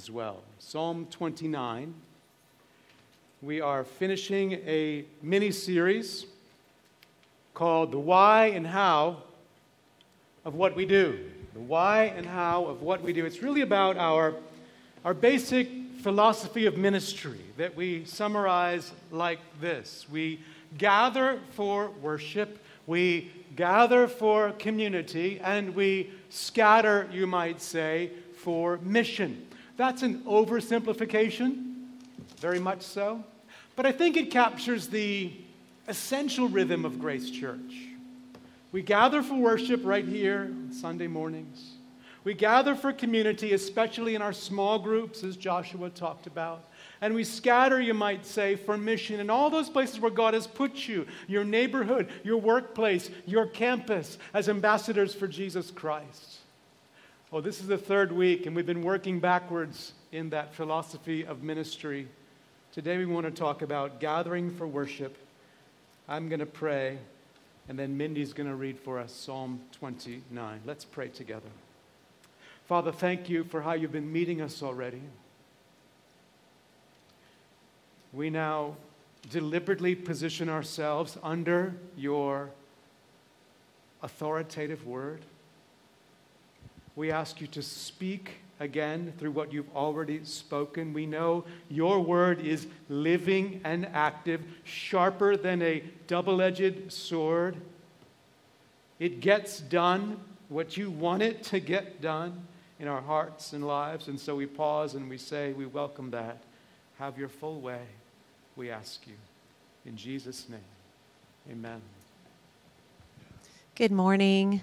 as well. Psalm 29. We are finishing a mini-series called The Why and How of What We Do. The Why and How of What We Do. It's really about our basic philosophy of ministry that we summarize like this. We gather for worship, we gather for community, and we scatter, you might say, for mission. That's an oversimplification. Very much so. But I think it captures the essential rhythm of Grace Church. We gather for worship right here on Sunday mornings. We gather for community, especially in our small groups, as Joshua talked about. And we scatter, you might say, for mission in all those places where God has put you, your neighborhood, your workplace, your campus, as ambassadors for Jesus Christ. Oh, this is the third week, and we've been working backwards in that philosophy of ministry. Today we want to talk about gathering for worship. I'm going to pray, and then Mindy's going to read for us Psalm 29. Let's pray together. Father, thank you for how you've been meeting us already. We now deliberately position ourselves under your authoritative word. We ask you to speak again through what you've already spoken. We know your word is living and active, sharper than a double-edged sword. It gets done what you want it to get done in our hearts and lives. And so we pause and we say, we welcome that. Have your full way, we ask you. In Jesus' name, amen. Good morning.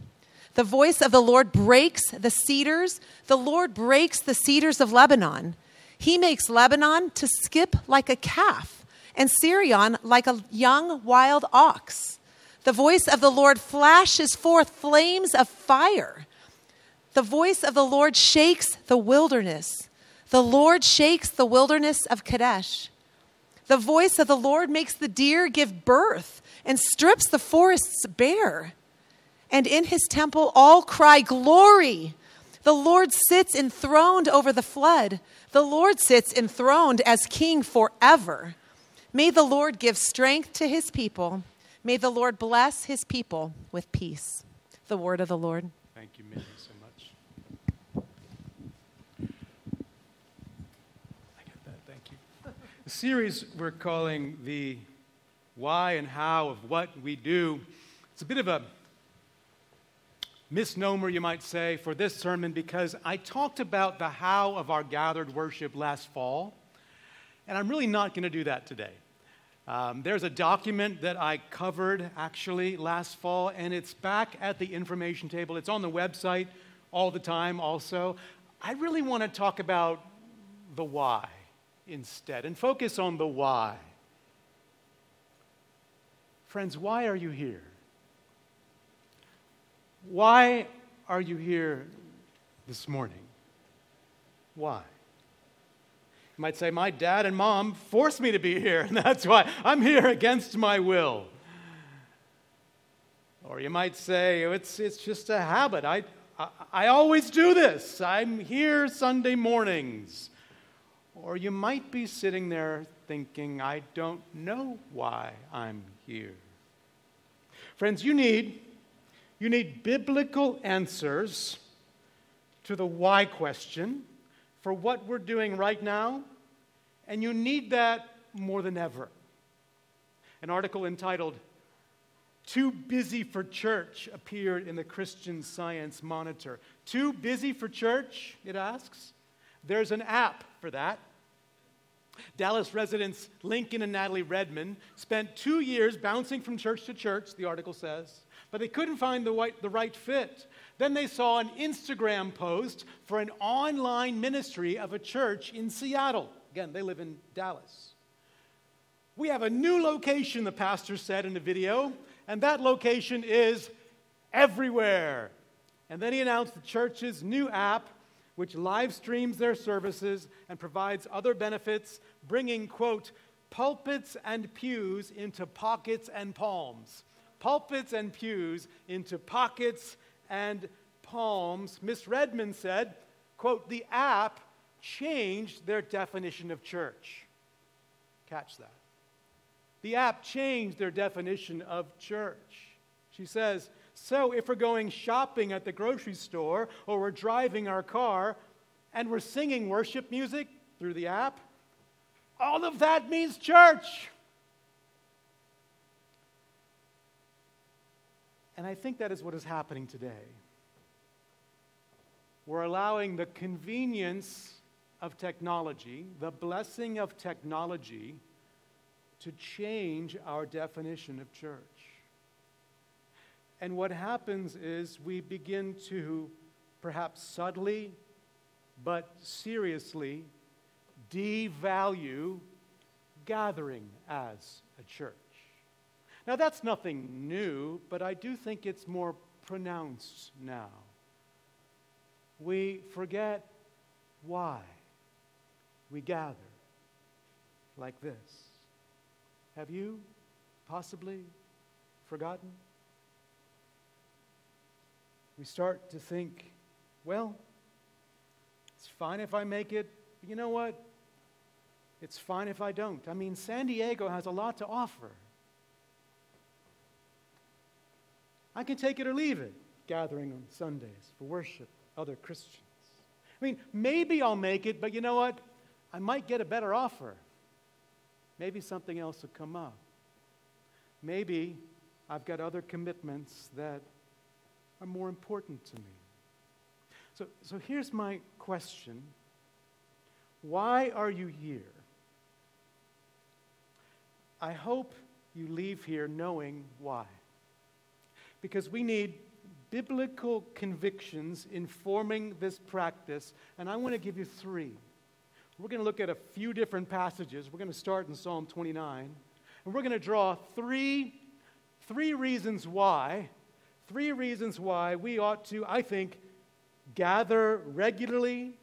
The voice of the Lord breaks the cedars. The Lord breaks the cedars of Lebanon. He makes Lebanon to skip like a calf and Sirion like a young wild ox. The voice of the Lord flashes forth flames of fire. The voice of the Lord shakes the wilderness. The Lord shakes the wilderness of Kadesh. The voice of the Lord makes the deer give birth and strips the forests bare. And in his temple, all cry, glory. The Lord sits enthroned over the flood. The Lord sits enthroned as king forever. May the Lord give strength to his people. May the Lord bless his people with peace. The word of the Lord. Thank you, Mindy, so much. I got that, thank you. The series we're calling The Why and How of What We Do. It's a bit of a misnomer, you might say, for this sermon, because I talked about the how of our gathered worship last fall, and I'm really not going to do that today. There's a document that I covered, actually, last fall, and it's back at the information table. It's on the website all the time also. I really want to talk about the why instead, and focus on the why. Friends, why are you here? Why are you here this morning? Why? You might say, my dad and mom forced me to be here, and that's why I'm here against my will. Or you might say, it's just a habit. I always do this. I'm here Sunday mornings. Or you might be sitting there thinking, I don't know why I'm here. Friends, you need biblical answers to the why question for what we're doing right now, and you need that more than ever. An article entitled, Too Busy for Church, appeared in the Christian Science Monitor. Too busy for church, it asks. There's an app for that. Dallas residents Lincoln and Natalie Redman spent 2 years bouncing from church to church, the article says. but they couldn't find the right fit. Then they saw an Instagram post for an online ministry of a church in Seattle. Again, they live in Dallas. We have a new location, the pastor said in the video, and that location is everywhere. And then he announced the church's new app, which live streams their services and provides other benefits, bringing, quote, pulpits and pews into pockets and palms. Pulpits and pews into pockets and palms. Miss Redman said, quote, the app changed their definition of church. Catch that. The app changed their definition of church. She says, so if we're going shopping at the grocery store or we're driving our car and we're singing worship music through the app, all of that means church. And I think that is what is happening today. We're allowing the convenience of technology, the blessing of technology, to change our definition of church. And what happens is we begin to, perhaps subtly but seriously, devalue gathering as a church. Now, that's nothing new, but I do think it's more pronounced now. We forget why we gather like this. Have you possibly forgotten? We start to think, well, it's fine if I make it, but you know what? It's fine if I don't. I mean, San Diego has a lot to offer. I can take it or leave it, gathering on Sundays for worship, other Christians. I mean, maybe I'll make it, but you know what? I might get a better offer. Maybe something else will come up. Maybe I've got other commitments that are more important to me. So here's my question. Why are you here? I hope you leave here knowing why. Because we need biblical convictions informing this practice, and I want to give you three. We're going to look at a few different passages. We're going to start in Psalm 29. And we're going to draw three reasons why we ought to, I think, gather regularly,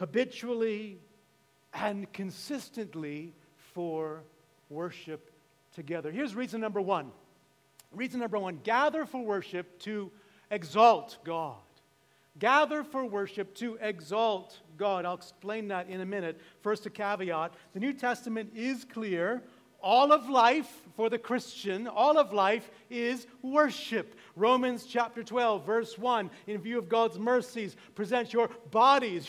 habitually, and consistently for worship together. Here's reason number one. Reason number one, gather for worship to exalt God. Gather for worship to exalt God. I'll explain that in a minute. First, a caveat. The New Testament is clear. All of life for the Christian, all of life is worship. Romans chapter 12, verse 1, in view of God's mercies, present your bodies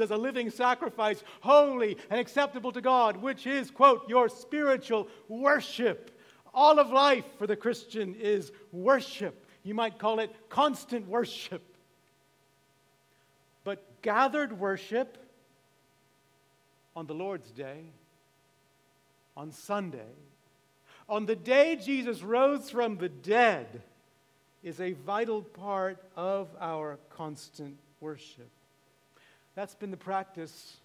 as a living sacrifice, holy and acceptable to God, which is, quote, your spiritual worship. All of life for the Christian is worship. You might call it constant worship. But gathered worship on the Lord's Day, on Sunday, on the day Jesus rose from the dead, is a vital part of our constant worship. That's been the practice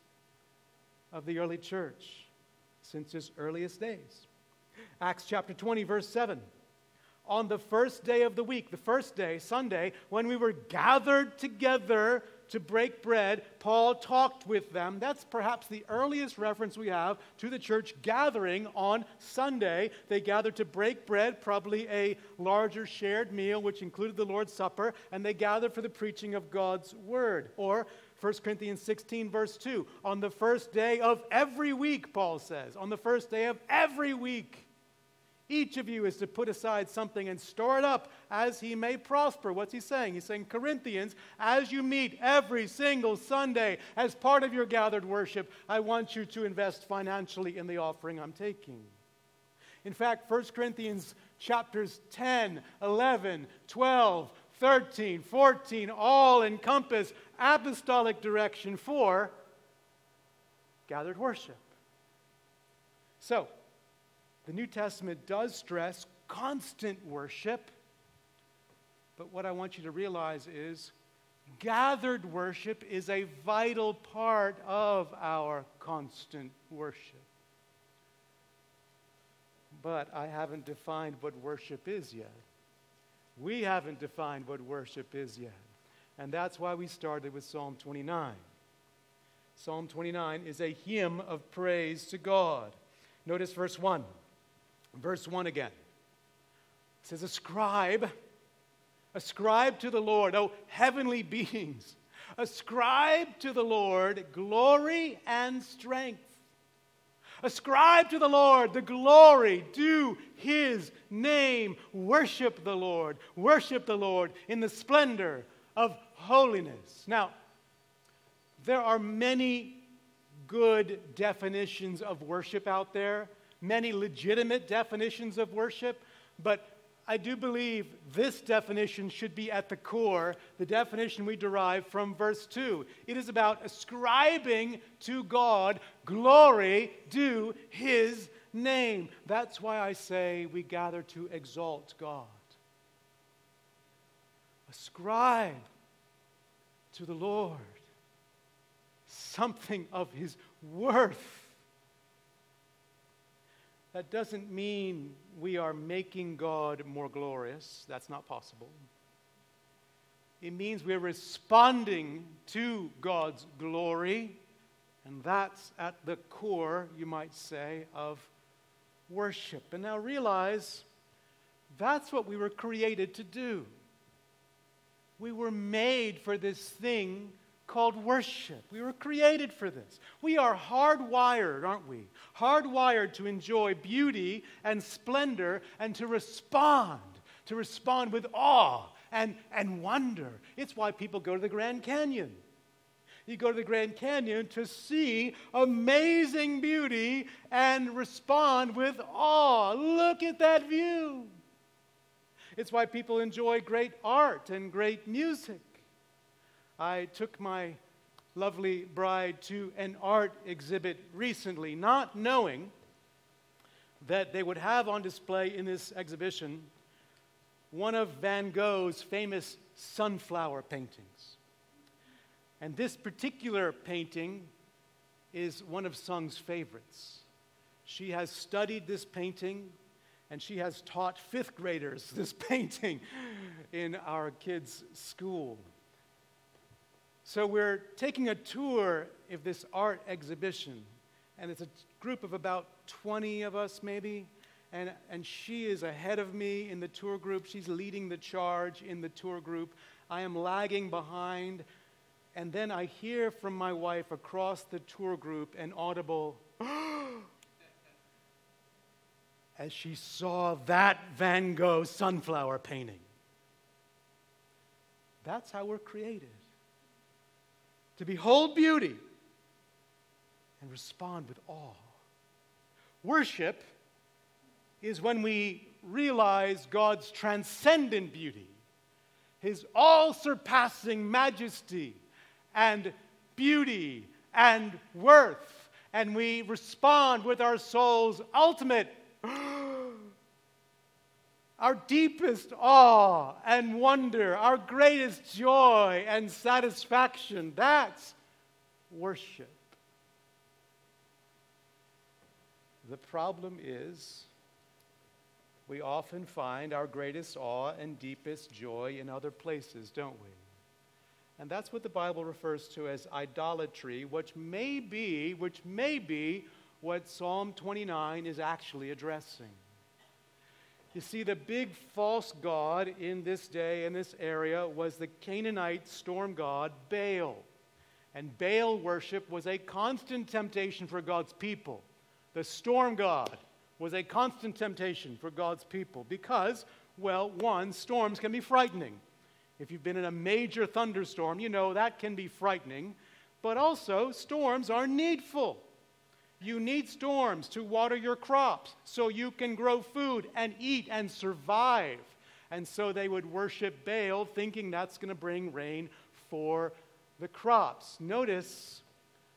of the early church since its earliest days. Acts chapter 20, verse 7. On the first day of the week, the first day, Sunday, when we were gathered together to break bread, Paul talked with them. That's perhaps the earliest reference we have to the church gathering on Sunday. They gathered to break bread, probably a larger shared meal, which included the Lord's Supper, and they gathered for the preaching of God's word. Or 1 Corinthians 16, verse 2, on the first day of every week, Paul says, on the first day of every week, each of you is to put aside something and store it up as he may prosper. What's he saying? He's saying, Corinthians, as you meet every single Sunday as part of your gathered worship, I want you to invest financially in the offering I'm taking. In fact, 1 Corinthians chapters 10, 11, 12, 13, 14, all encompass apostolic direction for gathered worship. So, the New Testament does stress constant worship But what I want you to realize is gathered worship is a vital part of our constant worship. But I haven't defined what worship is yet. We haven't defined what worship is yet. And that's why we started with Psalm 29. Psalm 29 is a hymn of praise to God. Notice verse 1. Verse 1 again. It says, Ascribe to the Lord, O heavenly beings. Ascribe to the Lord glory and strength. Ascribe to the Lord the glory due His name. Worship the Lord. Worship the Lord in the splendor of holiness. Now, there are many good definitions of worship out there, many legitimate definitions of worship, but I do believe this definition should be at the core, the definition we derive from verse 2. It is about ascribing to God glory due His name. That's why I say we gather to exalt God. Ascribe to the Lord something of His worth. That doesn't mean we are making God more glorious. That's not possible. It means we're responding to God's glory, and that's at the core, you might say, of worship. And now realize that's what we were created to do. We were made for this thing called worship. We were created for this. We are hardwired, aren't we? Hardwired to enjoy beauty and splendor and to respond with awe and wonder. It's why people go to the Grand Canyon. You go to the Grand Canyon to see amazing beauty and respond with awe. Look at that view. It's why people enjoy great art and great music. I took my lovely bride to an art exhibit recently, not knowing that they would have on display in this exhibition one of Van Gogh's famous sunflower paintings. And this particular painting is one of Sung's favorites. She has studied this painting, and she has taught fifth graders this painting in our kids' school. So we're taking a tour of this art exhibition, and it's a group of about 20 of us maybe, and she is ahead of me in the tour group. She's leading the charge in the tour group. I am lagging behind, and then I hear from my wife across the tour group an audible as she saw that Van Gogh sunflower painting. That's how we're created. To behold beauty and respond with awe. Worship is when we realize God's transcendent beauty, His all-surpassing majesty and beauty and worth, and we respond with our soul's ultimate, our deepest awe and wonder, our greatest joy and satisfaction. That's worship. The problem is we often find our greatest awe and deepest joy in other places, don't we? And that's what the Bible refers to as idolatry, which may be what Psalm 29 is actually addressing. You see, the big false god in this day, in this area, was the Canaanite storm god Baal. And Baal worship was a constant temptation for God's people. The storm god was a constant temptation for God's people because, well, one, storms can be frightening. If you've been in a major thunderstorm, you know that can be frightening. But also, storms are needful. You need storms to water your crops so you can grow food and eat and survive. And so they would worship Baal, thinking that's going to bring rain for the crops. Notice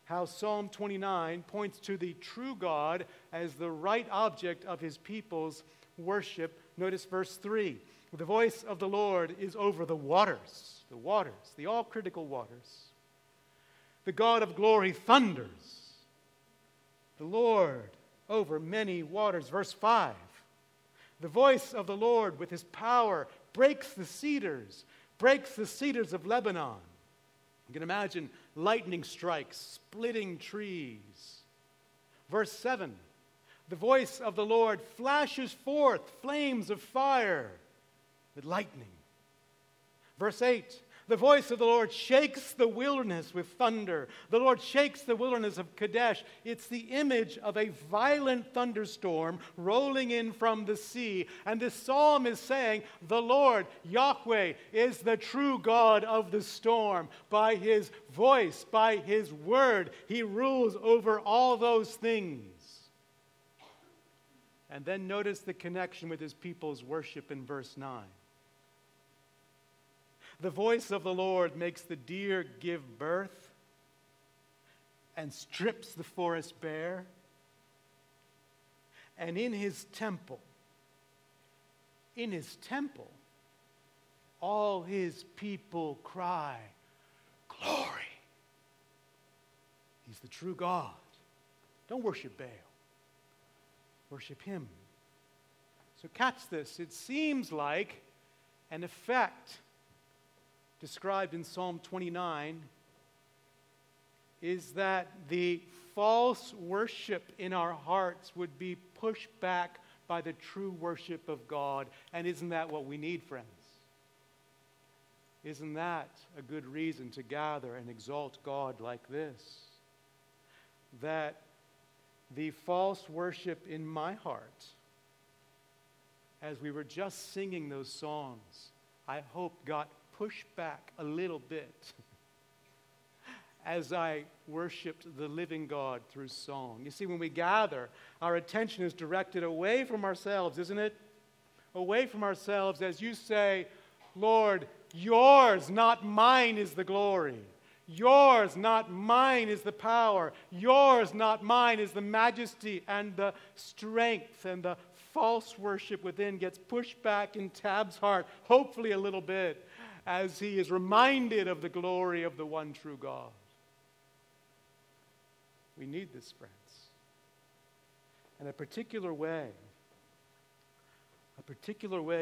how Psalm 29 points to the true God as the right object of His people's worship. Notice verse 3. The voice of the Lord is over the waters, the all-critical waters. The God of glory thunders. The Lord over many waters. Verse 5. The voice of the Lord with his power breaks the cedars of Lebanon. You can imagine lightning strikes, splitting trees. Verse 7. The voice of the Lord flashes forth flames of fire with lightning. Verse 8. The voice of the Lord shakes the wilderness with thunder. The Lord shakes the wilderness of Kadesh. It's the image of a violent thunderstorm rolling in from the sea. And this psalm is saying, the Lord, Yahweh, is the true God of the storm. By his voice, by his word, he rules over all those things. And then notice the connection with his people's worship in verse 9. The voice of the Lord makes the deer give birth and strips the forest bare. And in his temple, all his people cry, glory. He's the true God. Don't worship Baal. Worship him. So catch this. It seems like an effect described in Psalm 29 is that the false worship in our hearts would be pushed back by the true worship of God. And isn't that what we need, friends? Isn't that a good reason to gather and exalt God like this? That the false worship in my heart, as we were just singing those songs, I hope got push back a little bit as I worshiped the living God through song. You see, when we gather, our attention is directed away from ourselves, isn't it? Away from ourselves as you say, Lord, yours, not mine, is the glory. Yours, not mine, is the power. Yours, not mine, is the majesty and the strength. And the false worship within gets pushed back in Tab's heart, hopefully a little bit, as he is reminded of the glory of the one true God. We need this, friends. And a particular way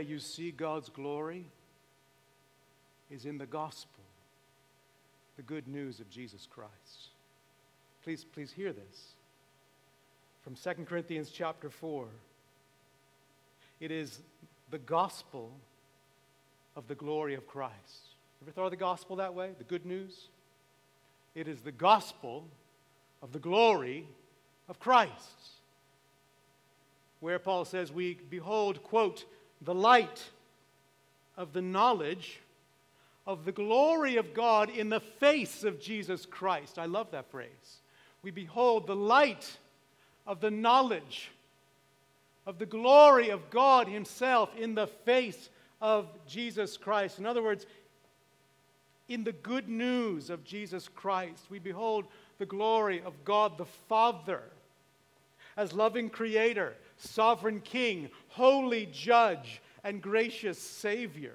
you see God's glory is in the gospel, the good news of Jesus Christ. Please hear this. From 2 Corinthians chapter 4, it is the gospel of the glory of Christ. Ever thought of the gospel that way? The good news? It is the gospel of the glory of Christ, where Paul says we behold, quote, the light of the knowledge of the glory of God in the face of Jesus Christ. I love that phrase. We behold the light of the knowledge of the glory of God himself in the face of Jesus Christ. In other words, in the good news of Jesus Christ, we behold the glory of God the Father as loving creator, sovereign king, holy judge, and gracious savior.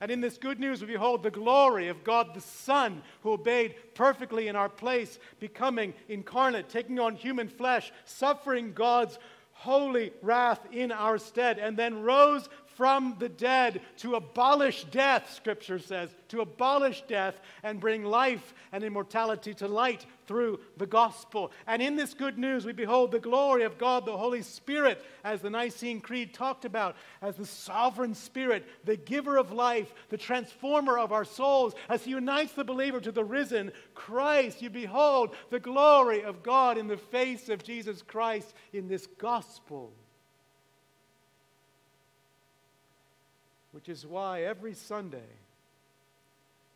And in this good news, we behold the glory of God the Son, who obeyed perfectly in our place, becoming incarnate, taking on human flesh, suffering God's holy wrath in our stead, and then rose from the dead to abolish death, Scripture says, to abolish death and bring life and immortality to light through the gospel. And in this good news, we behold the glory of God, the Holy Spirit, as the Nicene Creed talked about, as the sovereign Spirit, the giver of life, the transformer of our souls, as he unites the believer to the risen Christ. You behold the glory of God in the face of Jesus Christ in this gospel. Which is why every Sunday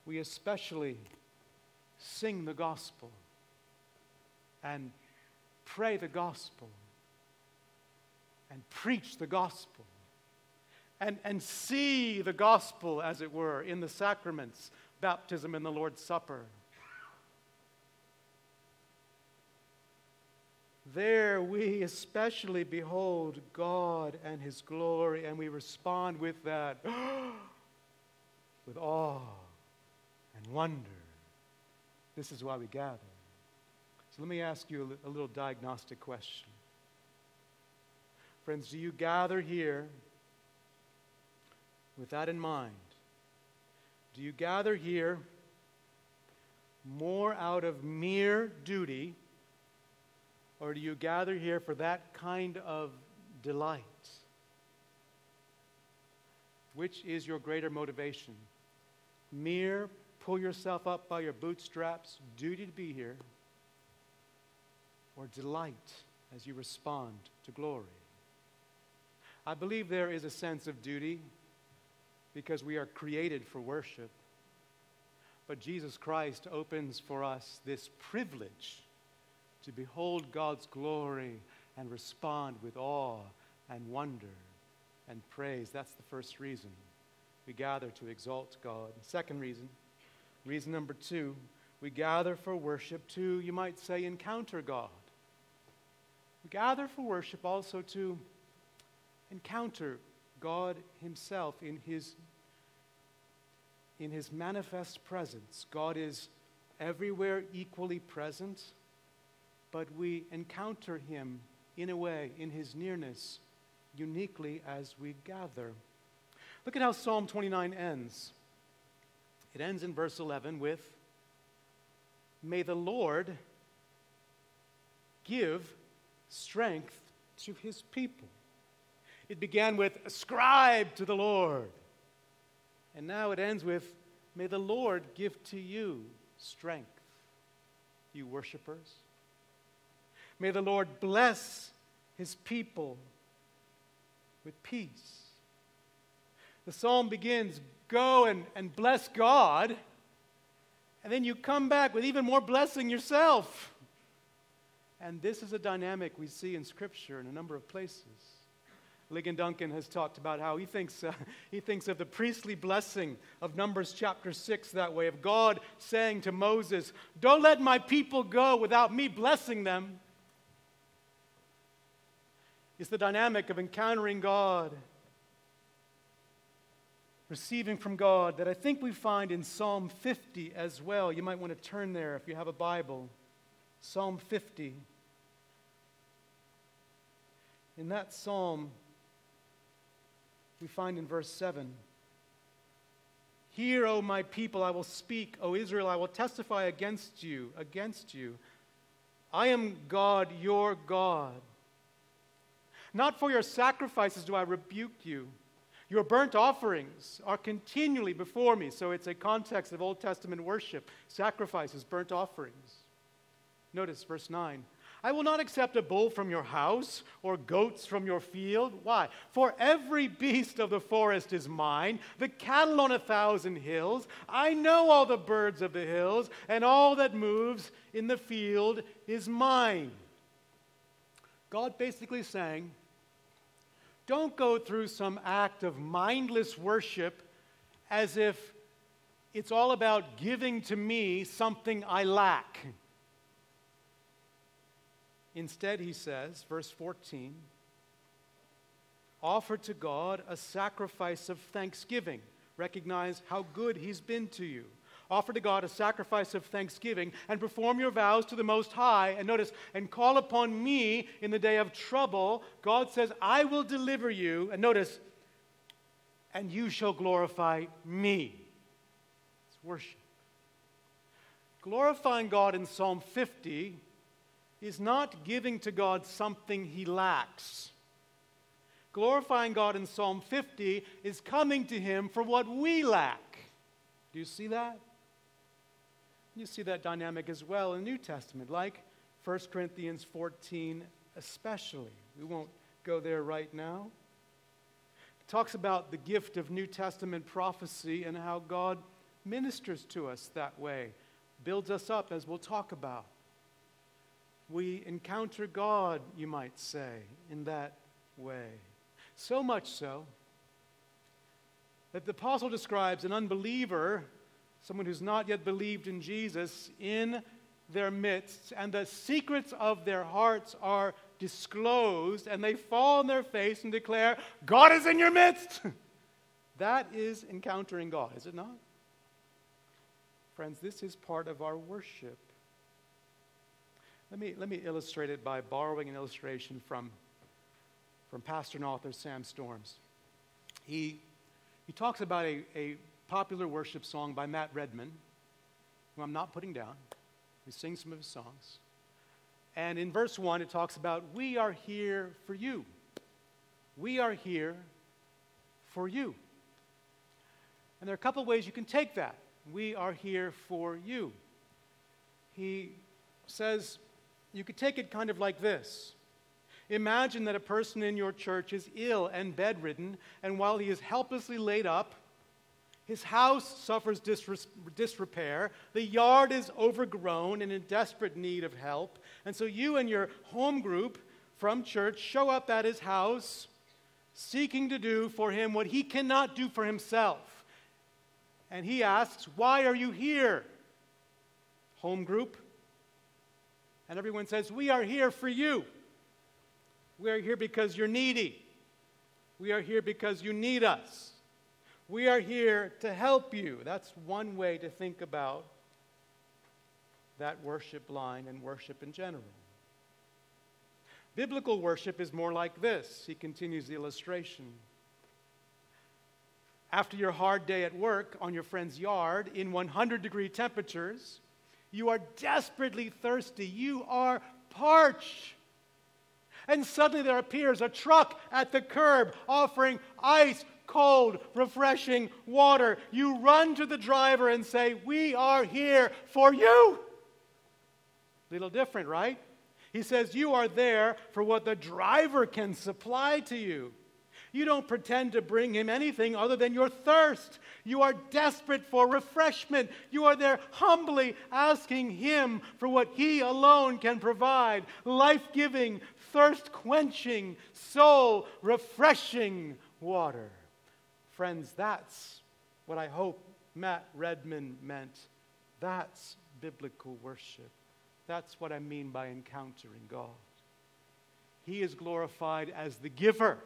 we especially sing the gospel and pray the gospel and preach the gospel and see the gospel, as it were, in the sacraments, baptism and the Lord's Supper. There we especially behold God and his glory, and we respond with that, with awe and wonder. This is why we gather. So let me ask you a little diagnostic question. Friends, do you gather here with that in mind? Do you gather here more out of mere duty, or do you gather here for that kind of delight? Which is your greater motivation? Mere pull yourself up by your bootstraps, duty to be here, or delight as you respond to glory? I believe there is a sense of duty because we are created for worship. But Jesus Christ opens for us this privilege to behold God's glory and respond with awe and wonder and praise. That's the first reason we gather, to exalt God. Second reason, reason number two, we gather for worship to, you might say, encounter God. We gather for worship also to encounter God himself in his manifest presence. God is everywhere equally present, but we encounter him in a way, in his nearness, uniquely as we gather. Look at how Psalm 29 ends. It ends in verse 11 with, "May the Lord give strength to his people." It began with, "Ascribe to the Lord." And now it ends with, "May the Lord give to you strength, you worshipers. May the Lord bless his people with peace." The psalm begins, go and bless God, and then you come back with even more blessing yourself. And this is a dynamic we see in Scripture in a number of places. Ligon Duncan has talked about how he thinks of the priestly blessing of Numbers chapter 6 that way, of God saying to Moses, "Don't let my people go without me blessing them." It's the dynamic of encountering God, receiving from God, that I think we find in Psalm 50 as well. You might want to turn there if you have a Bible. Psalm 50. In that psalm, we find in verse 7, "Hear, O my people, I will speak. O Israel, I will testify against you. I am God, your God. Not for your sacrifices do I rebuke you. Your burnt offerings are continually before me." So it's a context of Old Testament worship, sacrifices, burnt offerings. Notice verse 9. "I will not accept a bull from your house or goats from your field." Why? "For every beast of the forest is mine, the cattle on 1,000 hills. I know all the birds of the hills, and all that moves in the field is mine." God basically saying, don't go through some act of mindless worship as if it's all about giving to me something I lack. Instead, he says, verse 14, "Offer to God a sacrifice of thanksgiving." Recognize how good he's been to you. "Offer to God a sacrifice of thanksgiving, and perform your vows to the Most High." And notice, "and call upon me in the day of trouble." God says, "I will deliver you." And notice, "and you shall glorify me." It's worship. Glorifying God in Psalm 50 is not giving to God something he lacks. Glorifying God in Psalm 50 is coming to him for what we lack. Do you see that? You see that dynamic as well in the New Testament, like 1 Corinthians 14 especially. We won't go there right now. It talks about the gift of New Testament prophecy and how God ministers to us that way, builds us up, as we'll talk about. We encounter God, you might say, in that way. So much so that the apostle describes an unbeliever, someone who's not yet believed in Jesus, in their midst, and the secrets of their hearts are disclosed, and they fall on their face and declare, God is in your midst. That is encountering God, is it not? Friends, this is part of our worship. Let me illustrate it by borrowing an illustration from pastor and author Sam Storms. He talks about a popular worship song by Matt Redman, who I'm not putting down. We sing some of his songs. And in verse 1, it talks about, we are here for you. We are here for you. And there are a couple ways you can take that. We are here for you. He says you could take it kind of like this. Imagine that a person in your church is ill and bedridden, and while he is helplessly laid up, his house suffers disrepair, the yard is overgrown and in desperate need of help, and so you and your home group from church show up at his house seeking to do for him what he cannot do for himself. And he asks, why are you here, home group? And everyone says, we are here for you. We are here because you're needy. We are here because you need us. We are here to help you. That's one way to think about that worship line and worship in general. Biblical worship is more like this. He continues the illustration. After your hard day at work on your friend's yard in 100-degree temperatures, you are desperately thirsty. You are parched. And suddenly there appears a truck at the curb offering ice, cold, refreshing water. You run to the driver and say, we are here for you. Little different, right? He says, you are there for what the driver can supply to you. You don't pretend to bring him anything other than your thirst. You are desperate for refreshment. You are there humbly asking him for what he alone can provide. Life-giving, thirst-quenching, soul-refreshing water. Friends, that's what I hope Matt Redman meant. That's biblical worship. That's what I mean by encountering God. He is glorified as the giver.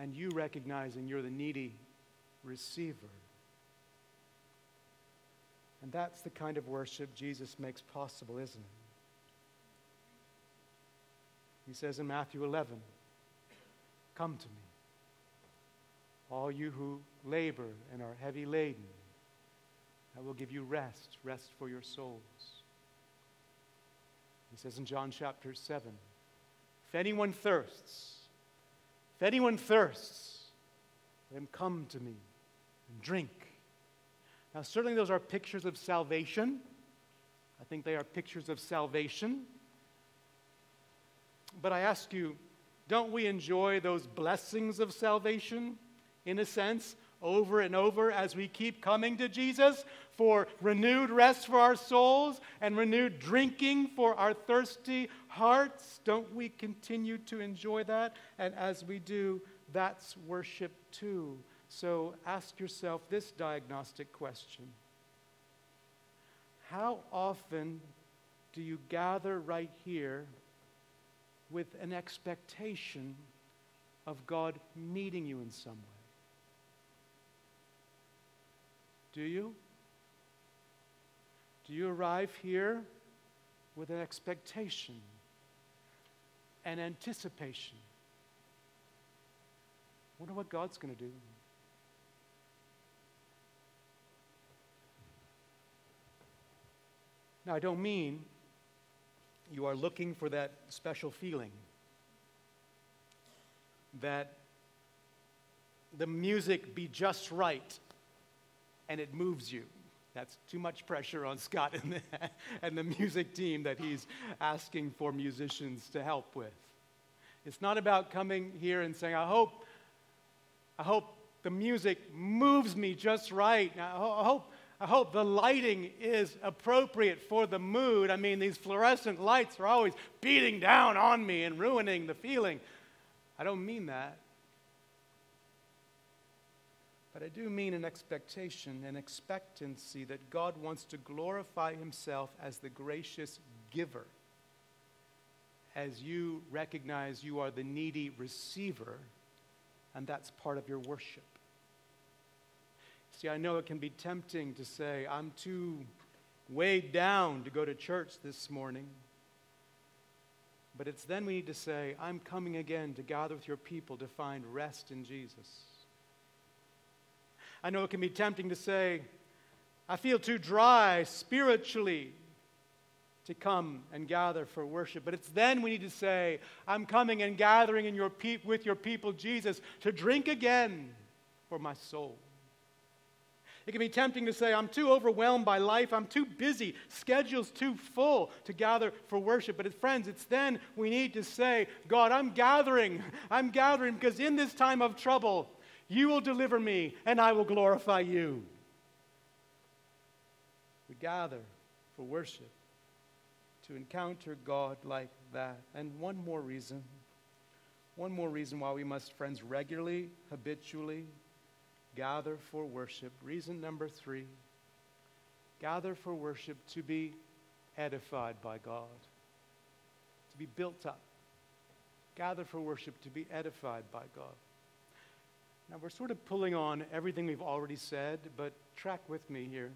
And you recognizing you're the needy receiver. And that's the kind of worship Jesus makes possible, isn't it? He says in Matthew 11, come to me, all you who labor and are heavy laden. I will give you rest, rest for your souls. He says in John chapter 7, If anyone thirsts, let him come to me and drink. Now, certainly those are pictures of salvation. I think they are pictures of salvation. But I ask you, don't we enjoy those blessings of salvation, in a sense, over and over as we keep coming to Jesus for renewed rest for our souls and renewed drinking for our thirsty hearts? Don't we continue to enjoy that? And as we do, that's worship too. So ask yourself this diagnostic question. How often do you gather right here with an expectation of God meeting you in some way? Do you? Do you arrive here with an expectation, an anticipation? I wonder what God's going to do. Now, I don't mean you are looking for that special feeling, that the music be just right and it moves you. That's too much pressure on Scott and the music team that he's asking for musicians to help with. It's not about coming here and saying, I hope the music moves me just right. I hope the lighting is appropriate for the mood. I mean, these fluorescent lights are always beating down on me and ruining the feeling. I don't mean that. but I do mean an expectation, an expectancy that God wants to glorify himself as the gracious giver, as you recognize you are the needy receiver, and that's part of your worship. See, I know it can be tempting to say, I'm too weighed down to go to church this morning. But it's then we need to say, I'm coming again to gather with your people to find rest in Jesus. I know it can be tempting to say, I feel too dry spiritually to come and gather for worship. But it's then we need to say, I'm coming and gathering in with your people, Jesus, to drink again for my soul. It can be tempting to say, I'm too overwhelmed by life, I'm too busy, schedule's too full to gather for worship. But friends, it's then we need to say, God, I'm gathering because in this time of trouble, you will deliver me and I will glorify you. We gather for worship to encounter God like that. And one more reason why we must, friends, regularly, habitually, gather for worship. Reason number 3, gather for worship to be edified by God, to be built up. Gather for worship to be edified by God. Now we're sort of pulling on everything we've already said, but track with me here.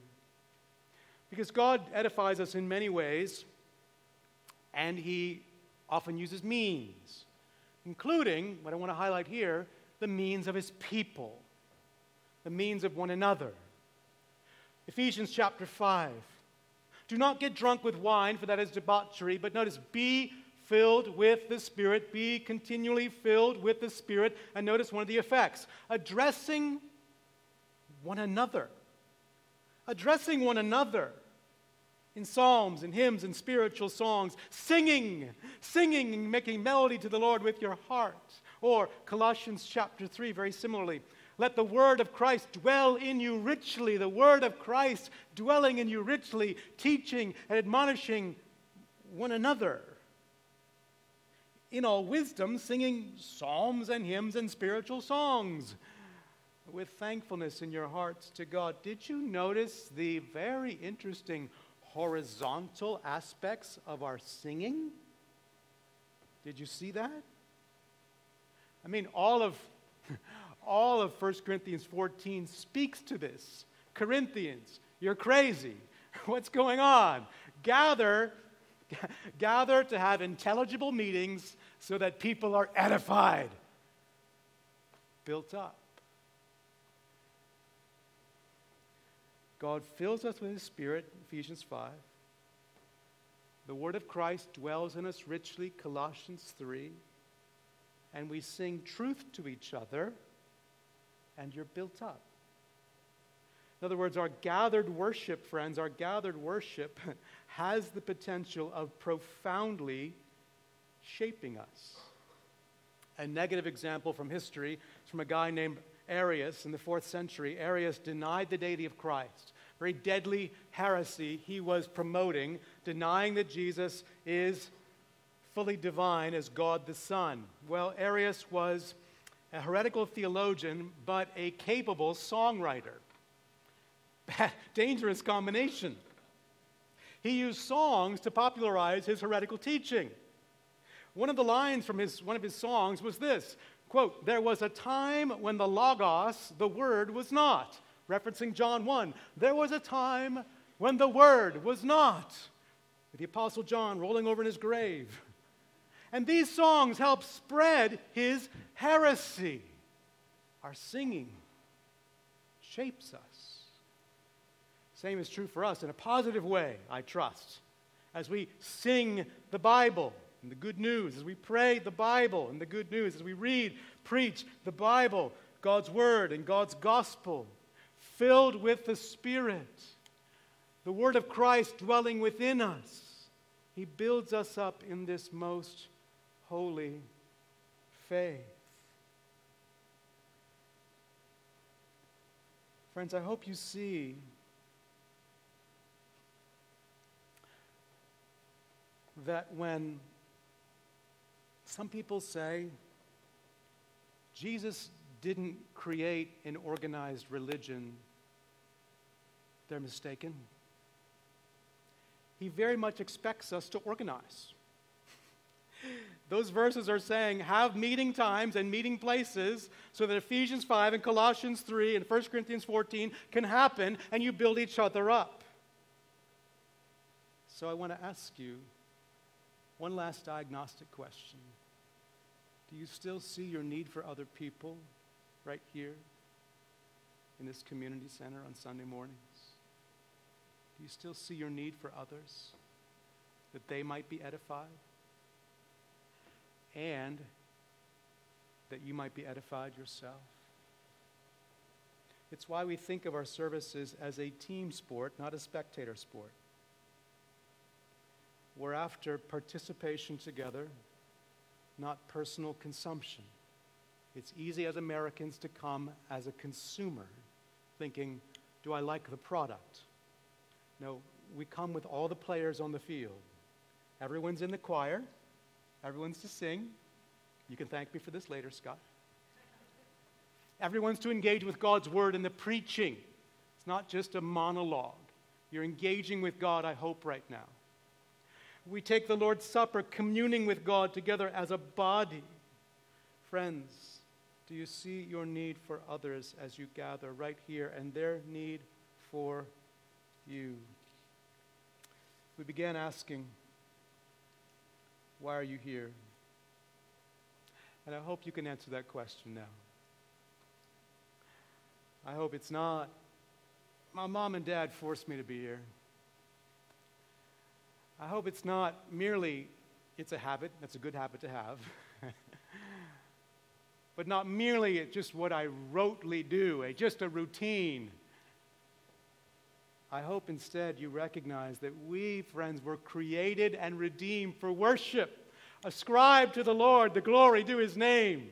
Because God edifies us in many ways, and he often uses means, including, what I want to highlight here, the means of his people. The means of one another. Ephesians chapter 5. Do not get drunk with wine, for that is debauchery, but notice, be filled with the Spirit, be continually filled with the Spirit, and notice one of the effects, addressing one another. Addressing one another in psalms and hymns and spiritual songs, singing and making melody to the Lord with your heart. Or Colossians chapter 3, very similarly, let the word of Christ dwell in you richly. The word of Christ dwelling in you richly, teaching and admonishing one another. In all wisdom, singing psalms and hymns and spiritual songs with thankfulness in your hearts to God. Did you notice the very interesting horizontal aspects of our singing? Did you see that? I mean, all of 1 Corinthians 14 speaks to this. Corinthians, you're crazy. What's going on? Gather to have intelligible meetings so that people are edified, built up. God fills us with his Spirit, Ephesians 5. The word of Christ dwells in us richly, Colossians 3. And we sing truth to each other, and you're built up. In other words, our gathered worship, friends, our gathered worship has the potential of profoundly shaping us. A negative example from history is from a guy named Arius in the 4th century. Arius denied the deity of Christ. Very deadly heresy he was promoting, denying that Jesus is fully divine as God the Son. Well, Arius was a heretical theologian, but a capable songwriter. Dangerous combination. He used songs to popularize his heretical teaching. One of the lines from one of his songs was this, quote, there was a time when the Logos, the Word, was not. Referencing John 1. There was a time when the Word was not. With the Apostle John rolling over in his grave. And these songs help spread his heresy. Our singing shapes us. Same is true for us in a positive way, I trust. As we sing the Bible and the good news, as we pray the Bible and the good news, as we read, preach the Bible, God's Word and God's Gospel, filled with the Spirit, the Word of Christ dwelling within us. He builds us up in this most holy faith. Friends, I hope you see that when some people say Jesus didn't create an organized religion, they're mistaken. He very much expects us to organize. Those verses are saying, have meeting times and meeting places so that Ephesians 5 and Colossians 3 and 1 Corinthians 14 can happen and you build each other up. So I want to ask you one last diagnostic question. Do you still see your need for other people right here in this community center on Sunday mornings? Do you still see your need for others that they might be edified? And that you might be edified yourself. It's why we think of our services as a team sport, not a spectator sport. We're after participation together, not personal consumption. It's easy as Americans to come as a consumer, thinking, do I like the product? No, we come with all the players on the field. Everyone's in the choir. Everyone's to sing. You can thank me for this later, Scott. Everyone's to engage with God's word in the preaching. It's not just a monologue. You're engaging with God, I hope, right now. We take the Lord's Supper, communing with God together as a body. Friends, do you see your need for others as you gather right here and their need for you? We began asking, why are you here? And I hope you can answer that question now. I hope it's not, my mom and dad forced me to be here. I hope it's not merely, it's a habit, that's a good habit to have. But not merely it's just what I rotely do, just a routine. I hope instead you recognize that we, friends, were created and redeemed for worship. Ascribe to the Lord the glory due his name.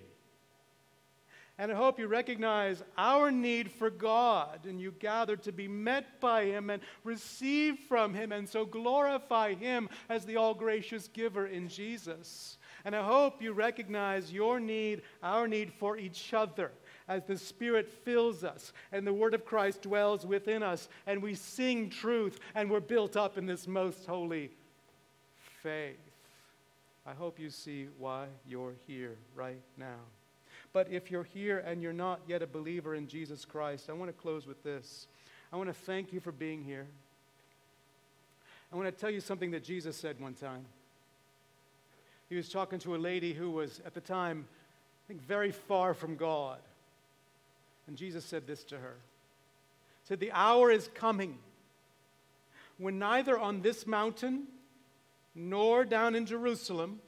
And I hope you recognize our need for God, and you gather to be met by him and receive from him, and so glorify him as the all-gracious giver in Jesus. And I hope you recognize your need, our need for each other, as the Spirit fills us and the Word of Christ dwells within us and we sing truth and we're built up in this most holy faith. I hope you see why you're here right now. But if you're here and you're not yet a believer in Jesus Christ, I want to close with this. I want to thank you for being here. I want to tell you something that Jesus said one time. He was talking to a lady who was, at the time, I think, very far from God. And Jesus said this to her. He said, the hour is coming when neither on this mountain nor down in Jerusalem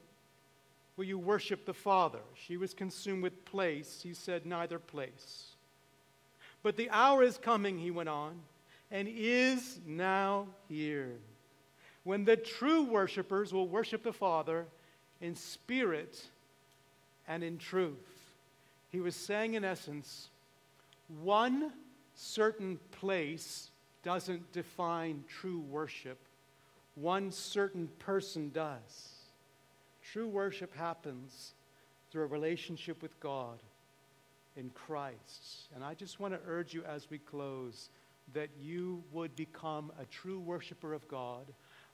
will you worship the Father. She was consumed with place. He said, neither place. But the hour is coming, he went on, and is now here, when the true worshipers will worship the Father in spirit and in truth. He was saying, in essence, one certain place doesn't define true worship. One certain person does. True worship happens through a relationship with God in Christ. And I just want to urge you as we close that you would become a true worshiper of God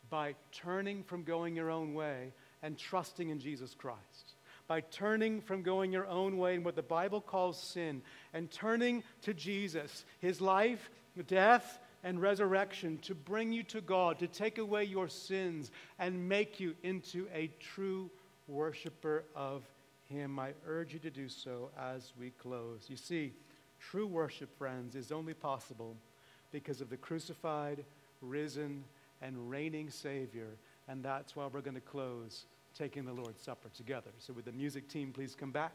by turning from going your own way and trusting in Jesus Christ. By turning from going your own way in what the Bible calls sin and turning to Jesus, his life, death, and resurrection to bring you to God, to take away your sins and make you into a true worshiper of him. I urge you to do so as we close. You see, true worship, friends, is only possible because of the crucified, risen, and reigning Savior. And that's why we're going to close taking the Lord's Supper together. So would the music team please come back?